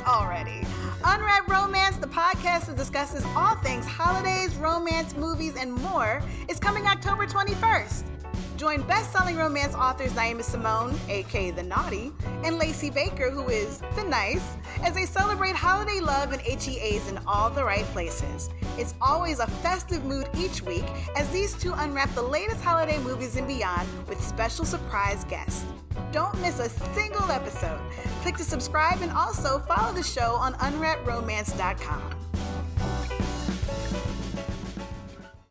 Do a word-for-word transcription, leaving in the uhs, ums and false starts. us already. Unwrap Romance, the podcast that discusses all things holidays, romance, movies, and more, is coming October twenty-first. Join best-selling romance authors Naima Simone, aka The Naughty, and Lacey Baker, who is The Nice, as they celebrate holiday love and H E As in all the right places. It's always a festive mood each week as these two unwrap the latest holiday movies and beyond with special surprise guests. Don't miss a single episode. Click to subscribe and also follow the show on Unwrap Romance dot com.